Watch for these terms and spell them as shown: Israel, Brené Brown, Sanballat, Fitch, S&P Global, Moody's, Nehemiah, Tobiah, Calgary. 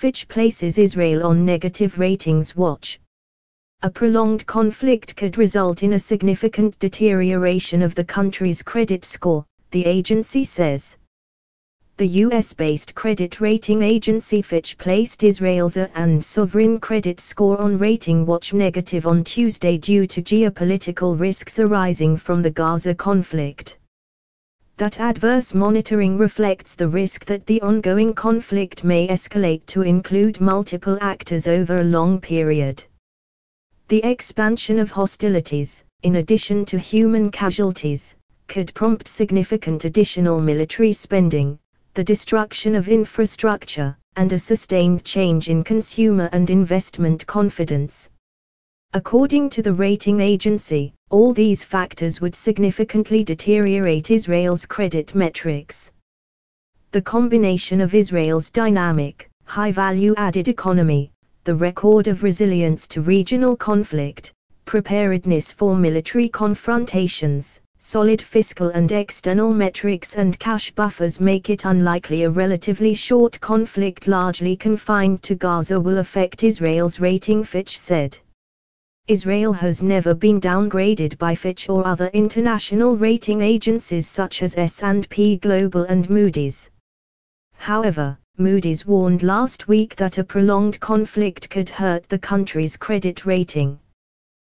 Fitch places Israel on negative ratings watch. A prolonged conflict could result in a significant deterioration of the country's credit score, the agency says. The US-based credit rating agency Fitch placed Israel's A and sovereign credit score on rating watch negative on Tuesday due to geopolitical risks arising from the Gaza conflict. That adverse monitoring reflects the risk that the ongoing conflict may escalate to include multiple actors over a long period. The expansion of hostilities, in addition to human casualties, could prompt significant additional military spending, the destruction of infrastructure, and a sustained change in consumer and investment confidence. According to the rating agency, all these factors would significantly deteriorate Israel's credit metrics. The combination of Israel's dynamic, high-value-added economy, the record of resilience to regional conflict, preparedness for military confrontations, solid fiscal and external metrics and cash buffers make it unlikely a relatively short conflict largely confined to Gaza will affect Israel's rating, Fitch said. Israel has never been downgraded by Fitch or other international rating agencies such as S&P Global and Moody's. However, Moody's warned last week that a prolonged conflict could hurt the country's credit rating.